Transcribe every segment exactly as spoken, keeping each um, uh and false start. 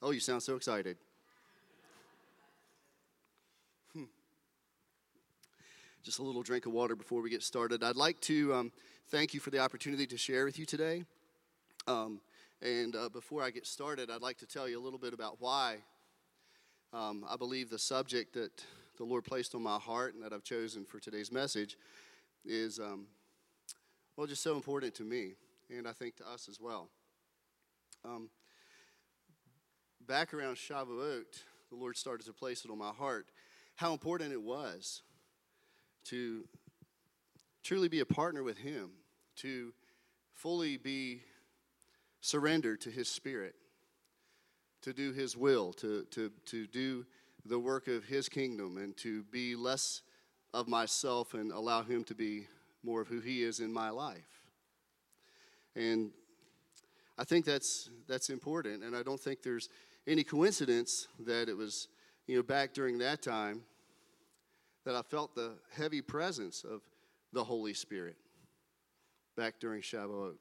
Oh, you sound so excited. Hmm. Just a little drink of water before we get started. I'd like to um, thank you for the opportunity to share with you today. Um, and uh, before I get started, I'd like to tell you a little bit about why um, I believe the subject that the Lord placed on my heart and that I've chosen for today's message is, um, well, just so important to me and I think to us as well. Um, back around Shavuot, the Lord started to place it on my heart how important it was to truly be a partner with Him, to fully be surrendered to His Spirit, to do His will, to to to do the work of His kingdom, and to be less of myself and allow Him to be more of who He is in my life. And I think that's that's important, and I don't think there's any coincidence that it was, you know, back during that time that I felt the heavy presence of the Holy Spirit back during Shavuot.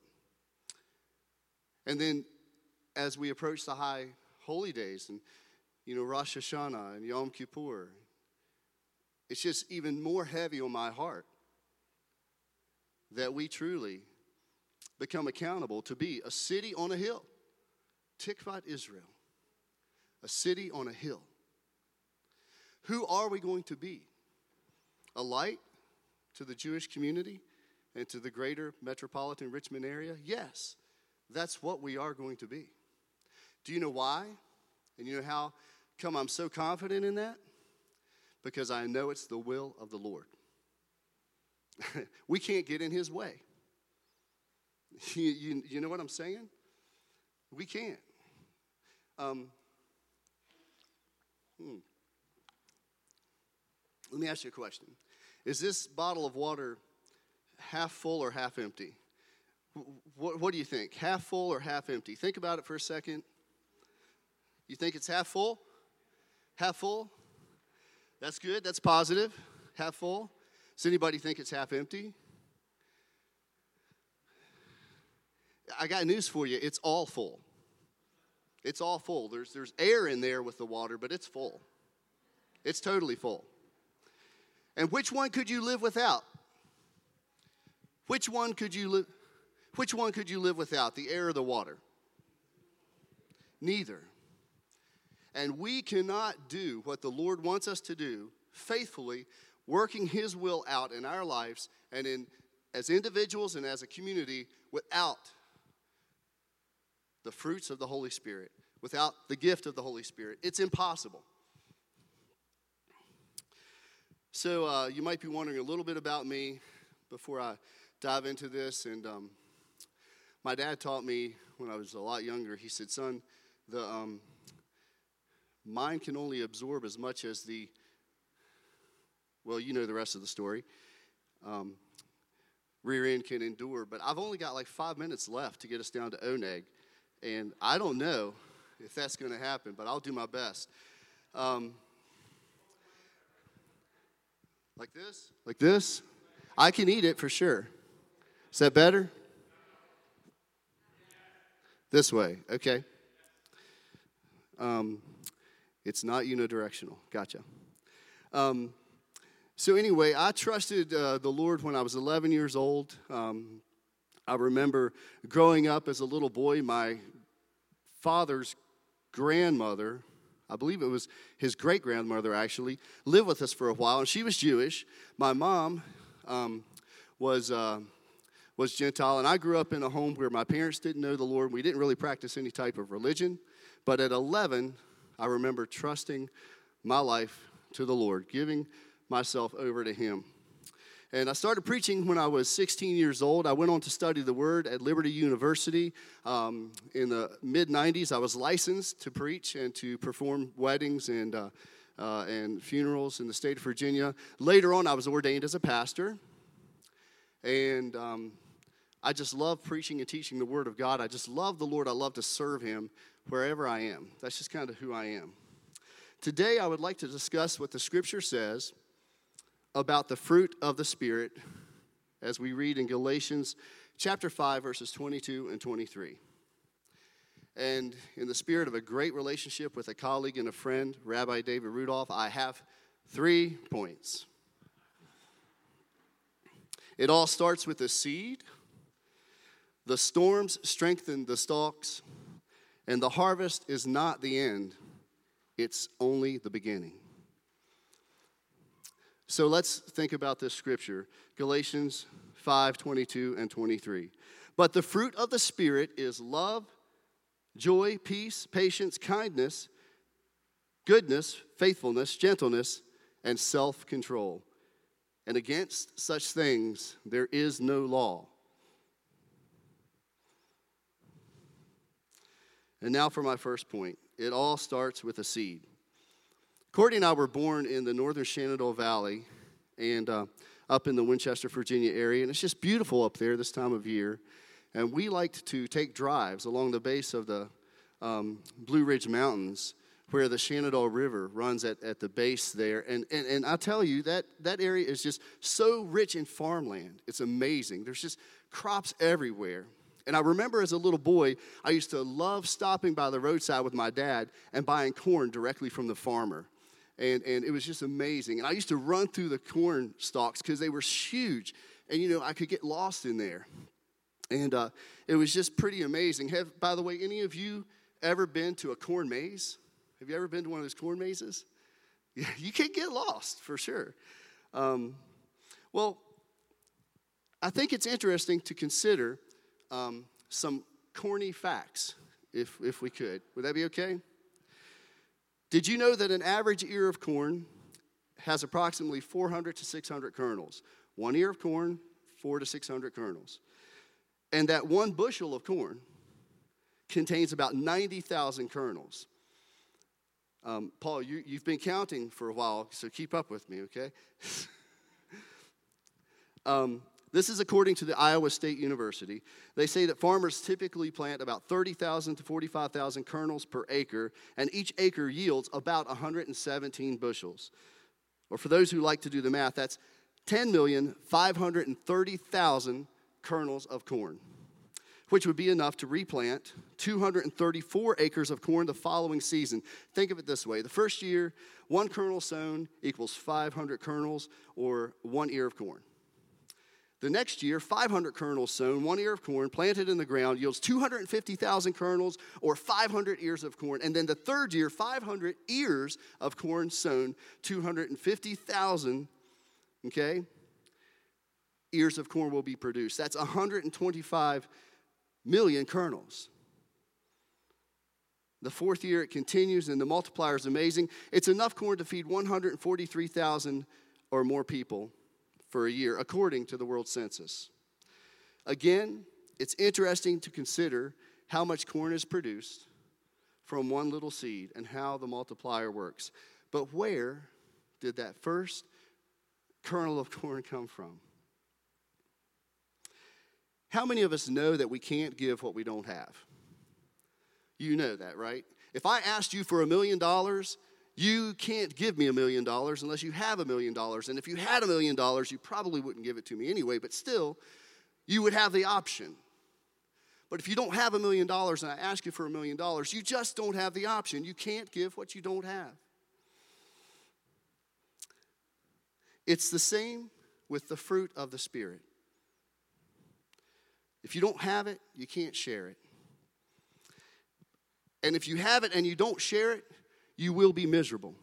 And then as we approached the high holy days and, you know, Rosh Hashanah and Yom Kippur, it's just even more heavy on my heart that we truly become accountable to be a city on a hill. Tikvat Israel. A city on a hill. Who are we going to be? A light to the Jewish community and to the greater metropolitan Richmond area? Yes, that's what we are going to be. Do you know why? And you know how come I'm so confident in that? Because I know it's the will of the Lord. We can't get in His way. You, you, you know what I'm saying? We can't. Um, hmm. Let me ask you a question. Is this bottle of water half full or half empty? What, what do you think? Half full or half empty? Think about it for a second. You think it's half full? Half full? That's good. That's positive. Half full. Does anybody think it's half empty? I got news for you. It's all full. It's all full. There's there's air in there with the water, but it's full. It's totally full. And which one could you live without? Which one could you live? Which one could you live without? The air or the water? Neither. And we cannot do what the Lord wants us to do faithfully, working His will out in our lives and in as individuals and as a community without the fruits of the Holy Spirit, without the gift of the Holy Spirit. It's impossible. So uh, you might be wondering a little bit about me before I dive into this. And um, my dad taught me when I was a lot younger, he said, son, the um, mind can only absorb as much as the, well, you know the rest of the story. Um, rear end can endure, but I've only got like five minutes left to get us down to Oneg. And I don't know if that's going to happen, but I'll do my best. Um, like this? Like this? I can eat it for sure. Is that better? This way. Okay. Um, it's not unidirectional. Gotcha. Um, so anyway, I trusted uh, the Lord when I was eleven years old. Um I remember growing up as a little boy, my father's grandmother, I believe it was his great-grandmother actually, lived with us for a while, and she was Jewish. My mom um, was uh, was Gentile, and I grew up in a home where my parents didn't know the Lord. We didn't really practice any type of religion, but at eleven, I remember trusting my life to the Lord, giving myself over to Him. And I started preaching when I was sixteen years old. I went on to study the Word at Liberty University. Um, in the mid nineties, I was licensed to preach and to perform weddings and uh, uh, and funerals in the state of Virginia. Later on, I was ordained as a pastor. And um, I just love preaching and teaching the Word of God. I just love the Lord. I love to serve Him wherever I am. That's just kind of who I am. Today, I would like to discuss what the Scripture says about the fruit of the Spirit as we read in Galatians chapter five, verses twenty-two and twenty-three. And in the spirit of a great relationship with a colleague and a friend, Rabbi David Rudolph, I have three points. It all starts with a seed. The storms strengthen the stalks, and the harvest is not the end. It's only the beginning. So let's think about this scripture, Galatians five, twenty-two and twenty-three. But the fruit of the Spirit is love, joy, peace, patience, kindness, goodness, faithfulness, gentleness, and self-control. And against such things there is no law. And now for my first point. It all starts with a seed. Courtney and I were born in the northern Shenandoah Valley and uh, up in the Winchester, Virginia area. And it's just beautiful up there this time of year. And we liked to take drives along the base of the um, Blue Ridge Mountains where the Shenandoah River runs at, at the base there. And, and and I tell you, that that area is just so rich in farmland. It's amazing. There's just crops everywhere. And I remember as a little boy, I used to love stopping by the roadside with my dad and buying corn directly from the farmer. And and it was just amazing. And I used to run through the corn stalks because they were huge. And, you know, I could get lost in there. And uh, it was just pretty amazing. Have, by the way, any of you ever been to a corn maze? Have you ever been to one of those corn mazes? Yeah, you can get lost for sure. Um, well, I think it's interesting to consider um, some corny facts, if if we could. Would that be okay? Did you know that an average ear of corn has approximately four hundred to six hundred kernels? One ear of corn, four to six hundred kernels. And that one bushel of corn contains about ninety thousand kernels. Um, Paul, you, you've been counting for a while, so keep up with me, okay? um, this is according to the Iowa State University. They say that farmers typically plant about thirty thousand to forty-five thousand kernels per acre, and each acre yields about one hundred seventeen bushels. Or for those who like to do the math, that's ten million five hundred thirty thousand kernels of corn, which would be enough to replant two hundred thirty-four acres of corn the following season. Think of it this way. The first year, one kernel sown equals five hundred kernels or one ear of corn. The next year, five hundred kernels sown, one ear of corn planted in the ground yields two hundred fifty thousand kernels or five hundred ears of corn. And then the third year, five hundred ears of corn sown, two hundred fifty thousand, okay, ears of corn will be produced. That's one hundred twenty-five million kernels. The fourth year it continues, and the multiplier is amazing. It's enough corn to feed one hundred forty-three thousand or more people for a year, according to the World Census. Again, it's interesting to consider how much corn is produced from one little seed and how the multiplier works. But where did that first kernel of corn come from? How many of us know that we can't give what we don't have? You know that, right? If I asked you for a million dollars, you can't give me a million dollars unless you have a million dollars. And if you had a million dollars, you probably wouldn't give it to me anyway, but still, you would have the option. But if you don't have a million dollars and I ask you for a million dollars, you just don't have the option. You can't give what you don't have. It's the same with the fruit of the Spirit. If you don't have it, you can't share it. And if you have it and you don't share it, you will be miserable.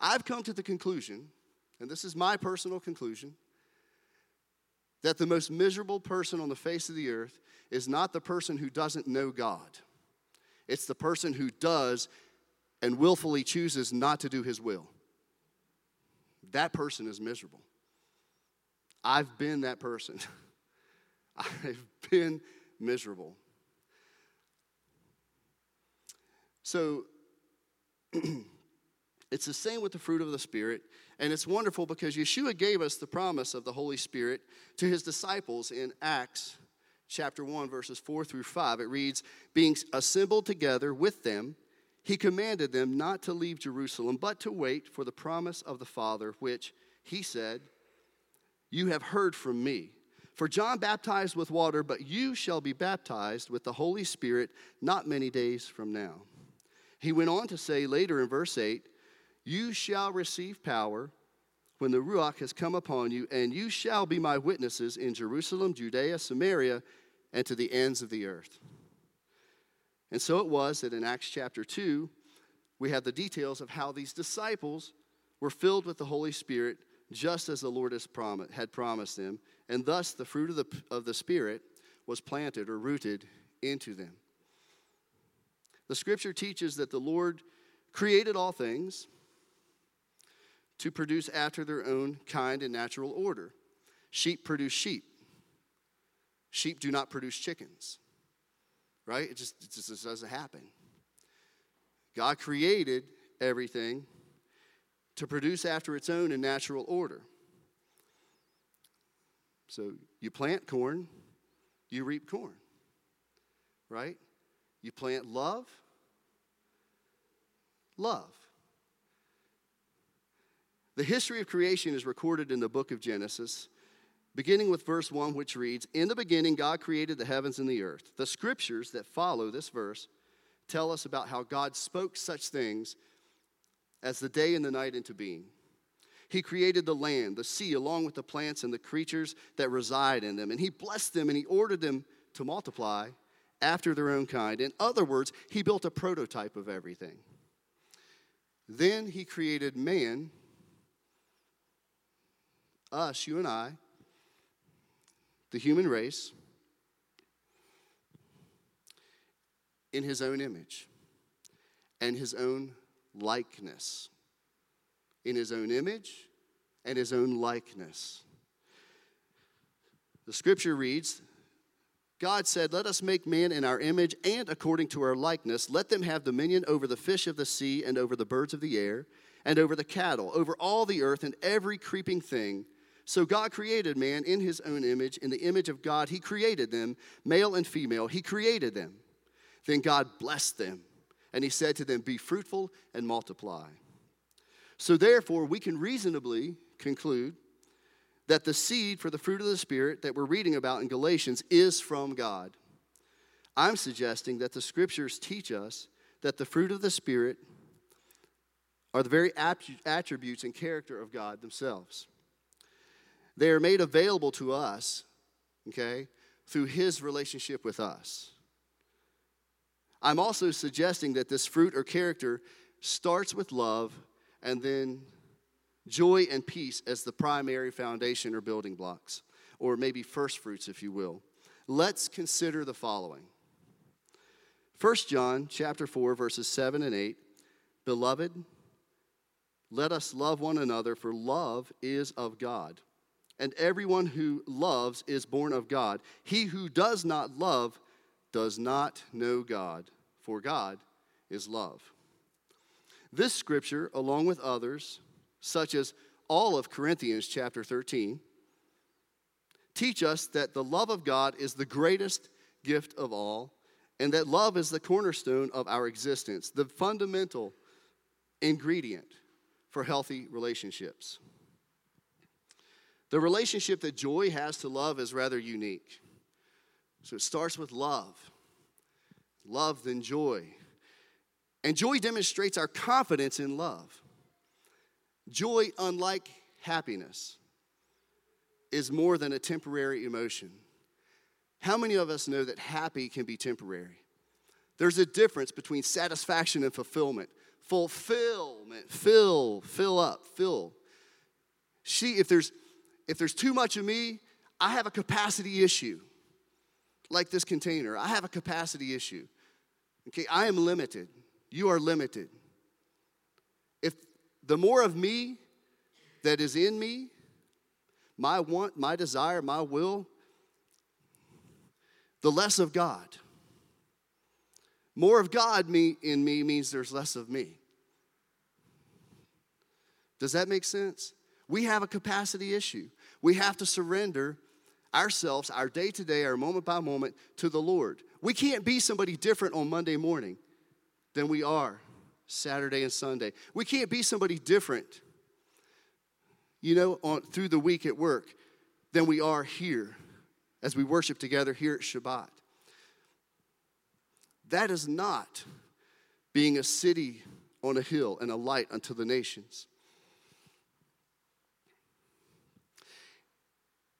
I've come to the conclusion, and this is my personal conclusion, that the most miserable person on the face of the earth is not the person who doesn't know God. It's the person who does and willfully chooses not to do his will. That person is miserable. I've been that person. I've been miserable. So it's the same with the fruit of the Spirit, and it's wonderful because Yeshua gave us the promise of the Holy Spirit to his disciples in Acts chapter one, verses four through five. It reads, being assembled together with them, he commanded them not to leave Jerusalem, but to wait for the promise of the Father, which he said, you have heard from me. For John baptized with water, but you shall be baptized with the Holy Spirit not many days from now. He went on to say later in verse eight, you shall receive power when the Ruach has come upon you, and you shall be my witnesses in Jerusalem, Judea, Samaria, and to the ends of the earth. And so it was that in Acts chapter two, we have the details of how these disciples were filled with the Holy Spirit, just as the Lord has promised, had promised them, and thus the fruit of the, of the Spirit was planted or rooted into them. The Scripture teaches that the Lord created all things to produce after their own kind and natural order. Sheep produce sheep. Sheep do not produce chickens, right? It just, it just doesn't happen. God created everything to produce after its own and natural order. So you plant corn, you reap corn, right? You plant love, love. The history of creation is recorded in the book of Genesis, beginning with verse one, which reads, in the beginning, God created the heavens and the earth. The scriptures that follow this verse tell us about how God spoke such things as the day and the night into being. He created the land, the sea, along with the plants and the creatures that reside in them. And he blessed them and he ordered them to multiply after their own kind. In other words, he built a prototype of everything. Then he created man, us, you and I, the human race, in his own image and his own likeness. In his own image and his own likeness. The scripture reads, God said, let us make man in our image and according to our likeness. Let them have dominion over the fish of the sea and over the birds of the air and over the cattle, over all the earth and every creeping thing. So God created man in his own image. In the image of God, he created them, male and female. He created them. Then God blessed them. And he said to them, be fruitful and multiply. So therefore, we can reasonably conclude that the seed for the fruit of the Spirit that we're reading about in Galatians is from God. I'm suggesting that the scriptures teach us that the fruit of the Spirit are the very attributes and character of God themselves. They are made available to us, okay, through his relationship with us. I'm also suggesting that this fruit or character starts with love and then joy and peace as the primary foundation or building blocks, or maybe first fruits, if you will. Let's consider the following. First John chapter four, verses seven and eight. Beloved, let us love one another, for love is of God. And everyone who loves is born of God. He who does not love does not know God, for God is love. This scripture, along with others, such as all of Corinthians chapter thirteen, teach us that the love of God is the greatest gift of all, and that love is the cornerstone of our existence, the fundamental ingredient for healthy relationships. The relationship that joy has to love is rather unique. So it starts with love. Love, then joy. And joy demonstrates our confidence in love. Joy, unlike happiness, is more than a temporary emotion. How many of us know that happy can be temporary? There's a difference between satisfaction and fulfillment. Fulfillment, fill, fill up, fill. See, if there's if there's too much of me, I have a capacity issue. Like this container, I have a capacity issue. Okay, I am limited. You are limited. If the more of me that is in me, my want, my desire, my will, the less of God. More of God me in me means there's less of me. Does that make sense? We have a capacity issue. We have to surrender ourselves, our day-to-day, our moment-by-moment to the Lord. We can't be somebody different on Monday morning than we are Saturday and Sunday. We can't be somebody different, you know, on, through the week at work than we are here as we worship together here at Shabbat. That is not being a city on a hill and a light unto the nations.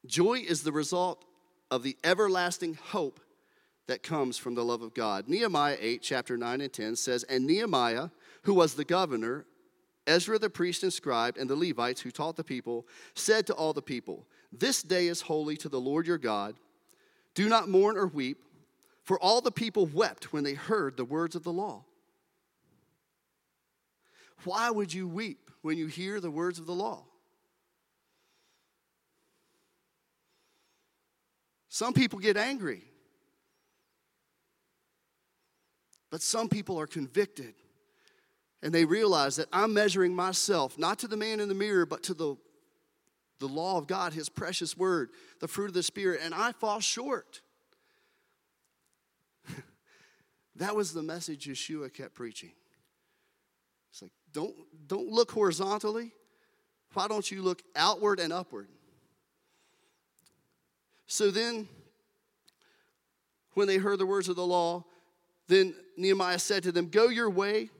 Joy is the result of the everlasting hope that comes from the love of God. Nehemiah eight, chapter nine and ten says, "And Nehemiah, who was the governor, Ezra the priest and scribe, and the Levites who taught the people, said to all the people, 'This day is holy to the Lord your God. Do not mourn or weep,' for all the people wept when they heard the words of the law." Why would you weep when you hear the words of the law? Some people get angry, but some people are convicted, and they realize that I'm measuring myself, not to the man in the mirror, but to the, the law of God, his precious word, the fruit of the Spirit, and I fall short. That was the message Yeshua kept preaching. It's like, don't, don't look horizontally. Why don't you look outward and upward? So then, when they heard the words of the law, then Nehemiah said to them, "Go your way,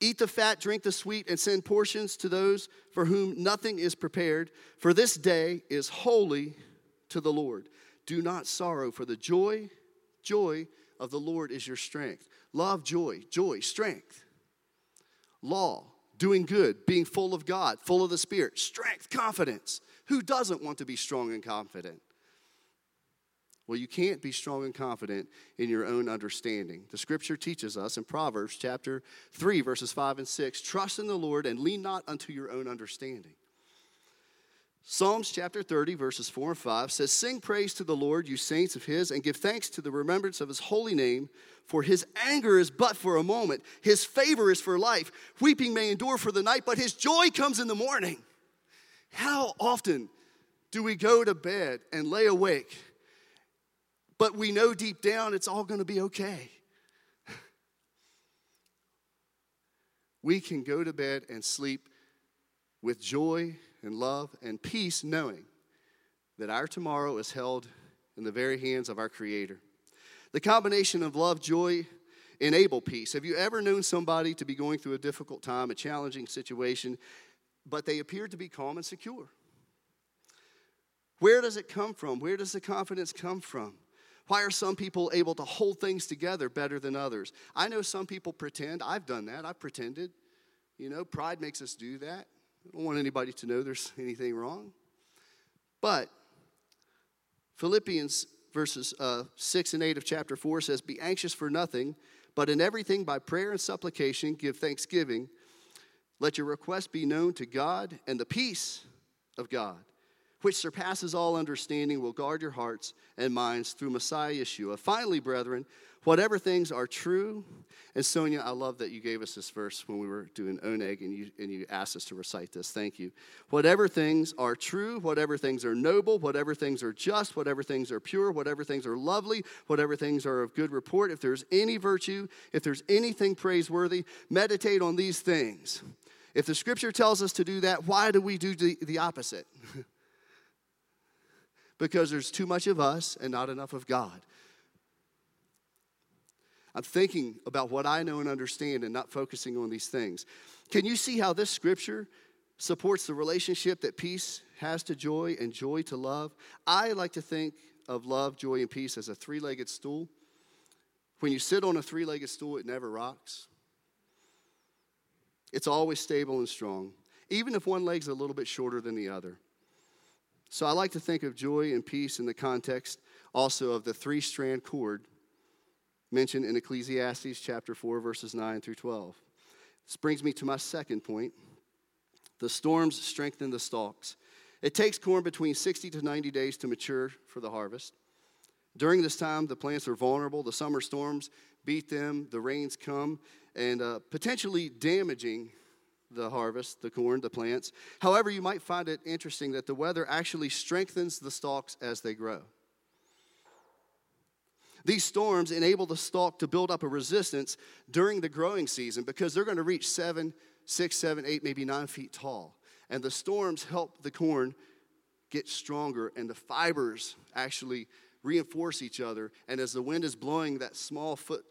eat the fat, drink the sweet, and send portions to those for whom nothing is prepared. For this day is holy to the Lord. Do not sorrow, for the joy, joy of the Lord is your strength." Love, joy, joy, strength. Law, doing good, being full of God, full of the Spirit, strength, confidence. Who doesn't want to be strong and confident? Well, you can't be strong and confident in your own understanding. The scripture teaches us in Proverbs chapter three, verses five and six, "Trust in the Lord and lean not unto your own understanding." Psalms chapter thirty, verses four and five says, "Sing praise to the Lord, you saints of his, and give thanks to the remembrance of his holy name, for his anger is but for a moment, his favor is for life. Weeping may endure for the night, but his joy comes in the morning." How often do we go to bed and lay awake, but we know deep down it's all going to be okay? We can go to bed and sleep with joy and love and peace, knowing that our tomorrow is held in the very hands of our Creator. The combination of love, joy, enable peace. Have you ever known somebody to be going through a difficult time, a challenging situation, but they appear to be calm and secure? Where does it come from? Where does the confidence come from? Why are some people able to hold things together better than others? I know some people pretend. I've done that. I've pretended. You know, pride makes us do that. I don't want anybody to know there's anything wrong. But Philippians verses uh, six and eight of chapter four says, "Be anxious for nothing, but in everything by prayer and supplication give thanksgiving. Let your request be known to God, and the peace of God, which surpasses all understanding, will guard your hearts and minds through Messiah Yeshua. Finally, brethren, whatever things are true." And Sonia, I love that you gave us this verse when we were doing Oneg, and you, and you asked us to recite this. Thank you. Whatever things are true, whatever things are noble, whatever things are just, whatever things are pure, whatever things are lovely, whatever things are of good report, if there's any virtue, if there's anything praiseworthy, meditate on these things. If the scripture tells us to do that, why do we do the, the opposite? Because there's too much of us and not enough of God. I'm thinking about what I know and understand and not focusing on these things. Can you see how this scripture supports the relationship that peace has to joy and joy to love? I like to think of love, joy, and peace as a three-legged stool. When you sit on a three-legged stool, it never rocks. It's always stable and strong, even if one leg's a little bit shorter than the other. So I like to think of joy and peace in the context also of the three-strand cord mentioned in Ecclesiastes chapter four, verses nine through twelve. This brings me to my second point. The storms strengthen the stalks. It takes corn between sixty to ninety days to mature for the harvest. During this time, the plants are vulnerable. The summer storms beat them. The rains come, and uh, potentially damaging the harvest, the corn, the plants. However, you might find it interesting that the weather actually strengthens the stalks as they grow. These storms enable the stalk to build up a resistance during the growing season because they're going to reach seven, six, seven, eight, maybe nine feet tall. And the storms help the corn get stronger, and the fibers actually reinforce each other. And as the wind is blowing that small foot,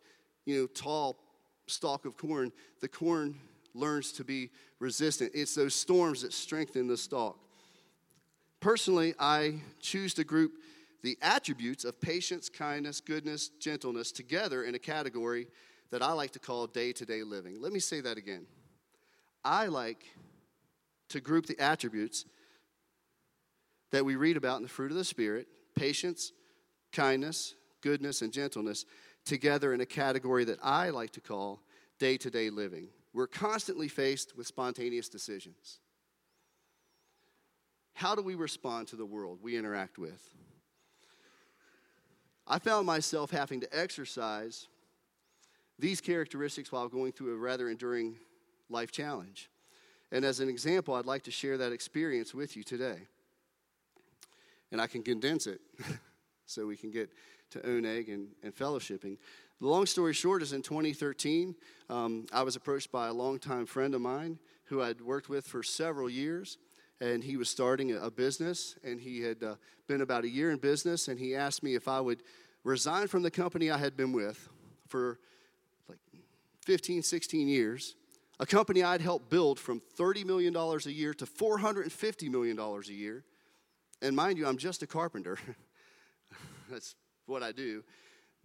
you know, tall stalk of corn, the corn learns to be resistant. It's those storms that strengthen the stalk. Personally, I choose to group the attributes of patience, kindness, goodness, gentleness together in a category that I like to call day-to-day living. Let me say that again. I like to group the attributes that we read about in the fruit of the Spirit, patience, kindness, goodness, and gentleness, together in a category that I like to call day-to-day living. We're constantly faced with spontaneous decisions. How do we respond to the world we interact with? I found myself having to exercise these characteristics while going through a rather enduring life challenge. And as an example, I'd like to share that experience with you today. And I can condense it so we can get to Oneg and, and fellowshipping. The long story short is in twenty thirteen, um, I was approached by a longtime friend of mine who I'd worked with for several years. And he was starting a business, and he had uh, been about a year in business, and he asked me if I would resign from the company I had been with for like fifteen, sixteen years, a company I'd helped build from thirty million dollars a year to four hundred fifty million dollars a year. And mind you, I'm just a carpenter. That's what I do.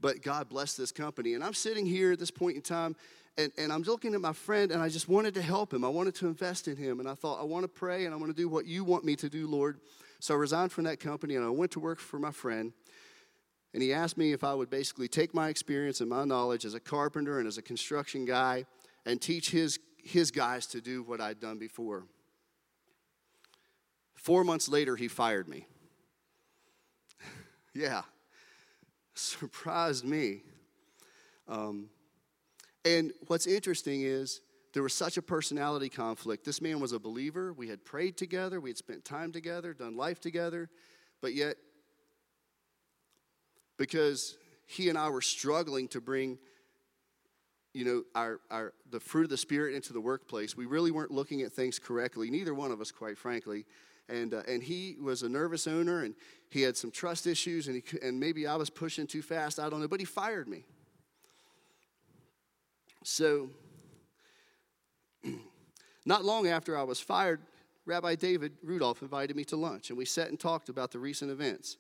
But God bless this company. And I'm sitting here at this point in time, and, and I'm looking at my friend, and I just wanted to help him. I wanted to invest in him. And I thought, I want to pray, and I want to do what you want me to do, Lord. So I resigned from that company, and I went to work for my friend. And he asked me if I would basically take my experience and my knowledge as a carpenter and as a construction guy and teach his, his guys to do what I'd done before. Four months later, he fired me. Yeah. Surprised me. Um, and what's interesting is there was such a personality conflict. This man was a believer. We had prayed together. We had spent time together, done life together. But yet, because he and I were struggling to bring, you know, our, our the fruit of the Spirit into the workplace, we really weren't looking at things correctly, neither one of us, quite frankly. And uh, and he was a nervous owner, and he had some trust issues, and he and maybe I was pushing too fast. I don't know, but he fired me. So, not long after I was fired, Rabbi David Rudolph invited me to lunch, and we sat and talked about the recent events.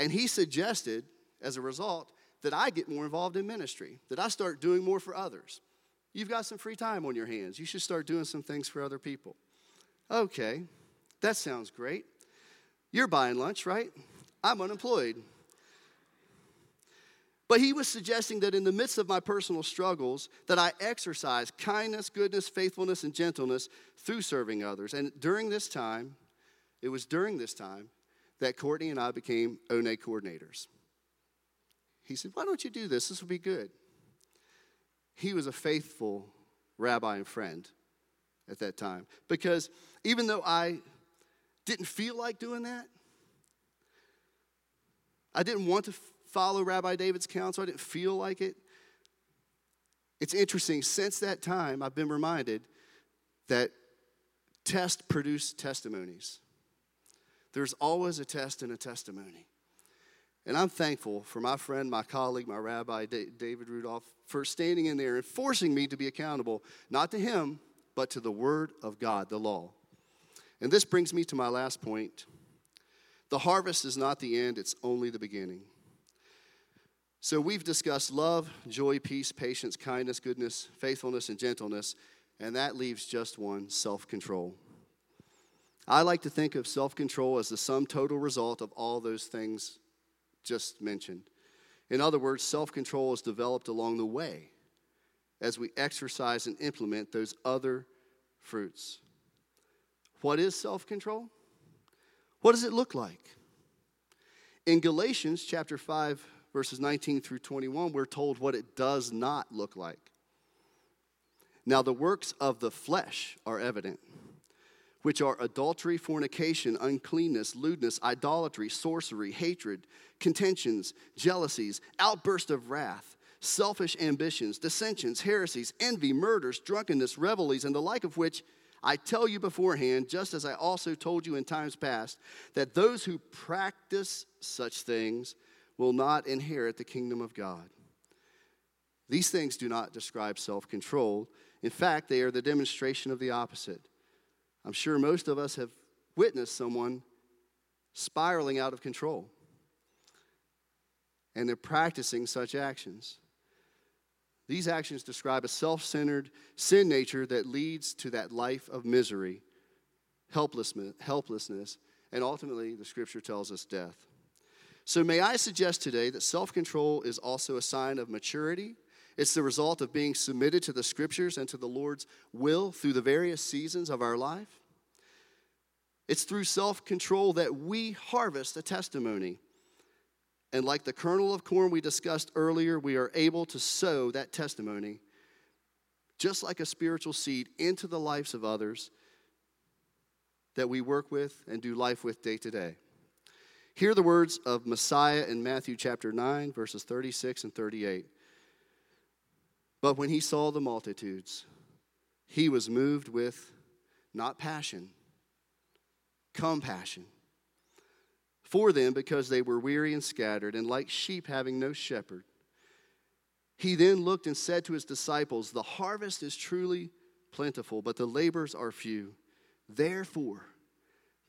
And he suggested, as a result, that I get more involved in ministry, that I start doing more for others. You've got some free time on your hands. You should start doing some things for other people. Okay. That sounds great. You're buying lunch, right? I'm unemployed. But he was suggesting that in the midst of my personal struggles, that I exercise kindness, goodness, faithfulness, and gentleness through serving others. And during this time, it was during this time that Courtney and I became O N A coordinators. He said, why don't you do this? This will be good. He was a faithful rabbi and friend at that time. Because even though I didn't feel like doing that. I didn't want to f- follow Rabbi David's counsel. I didn't feel like it. It's interesting. Since that time, I've been reminded that tests produce testimonies. There's always a test and a testimony. And I'm thankful for my friend, my colleague, my rabbi, D- David Rudolph, for standing in there and forcing me to be accountable, not to him, but to the Word of God, the law. And this brings me to my last point. The harvest is not the end, it's only the beginning. So we've discussed love, joy, peace, patience, kindness, goodness, faithfulness, and gentleness, and that leaves just one, self-control. I like to think of self-control as the sum total result of all those things just mentioned. In other words, self-control is developed along the way as we exercise and implement those other fruits. What is self-control? What does it look like? In Galatians chapter five, verses nineteen through twenty-one, we're told what it does not look like. Now the works of the flesh are evident, which are adultery, fornication, uncleanness, lewdness, idolatry, sorcery, hatred, contentions, jealousies, outbursts of wrath, selfish ambitions, dissensions, heresies, envy, murders, drunkenness, revelries, and the like of which I tell you beforehand, just as I also told you in times past, that those who practice such things will not inherit the kingdom of God. These things do not describe self-control. In fact, they are the demonstration of the opposite. I'm sure most of us have witnessed someone spiraling out of control, and they're practicing such actions. These actions describe a self-centered sin nature that leads to that life of misery, helplessness, and ultimately, the scripture tells us, death. So may I suggest today that self-control is also a sign of maturity. It's the result of being submitted to the scriptures and to the Lord's will through the various seasons of our life. It's through self-control that we harvest a testimony. And like the kernel of corn we discussed earlier, we are able to sow that testimony, just like a spiritual seed, into the lives of others that we work with and do life with day to day. Hear the words of Messiah in Matthew chapter nine, verses thirty-six and thirty-eight. But when he saw the multitudes, he was moved with, not passion, compassion, for them, because they were weary and scattered, and like sheep having no shepherd. He then looked and said to his disciples, the harvest is truly plentiful, but the labors are few. Therefore,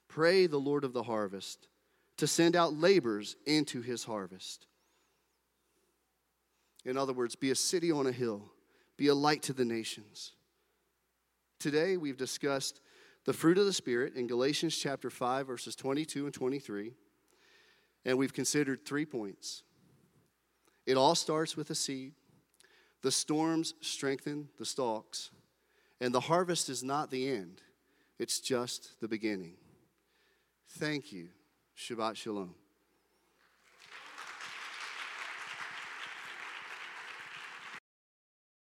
pray the Lord of the harvest to send out laborers into his harvest. In other words, be a city on a hill. Be a light to the nations. Today, we've discussed the fruit of the Spirit in Galatians chapter five, verses twenty-two and twenty-three. And we've considered three points. It all starts with a seed. The storms strengthen the stalks. And the harvest is not the end. It's just the beginning. Thank you. Shabbat Shalom.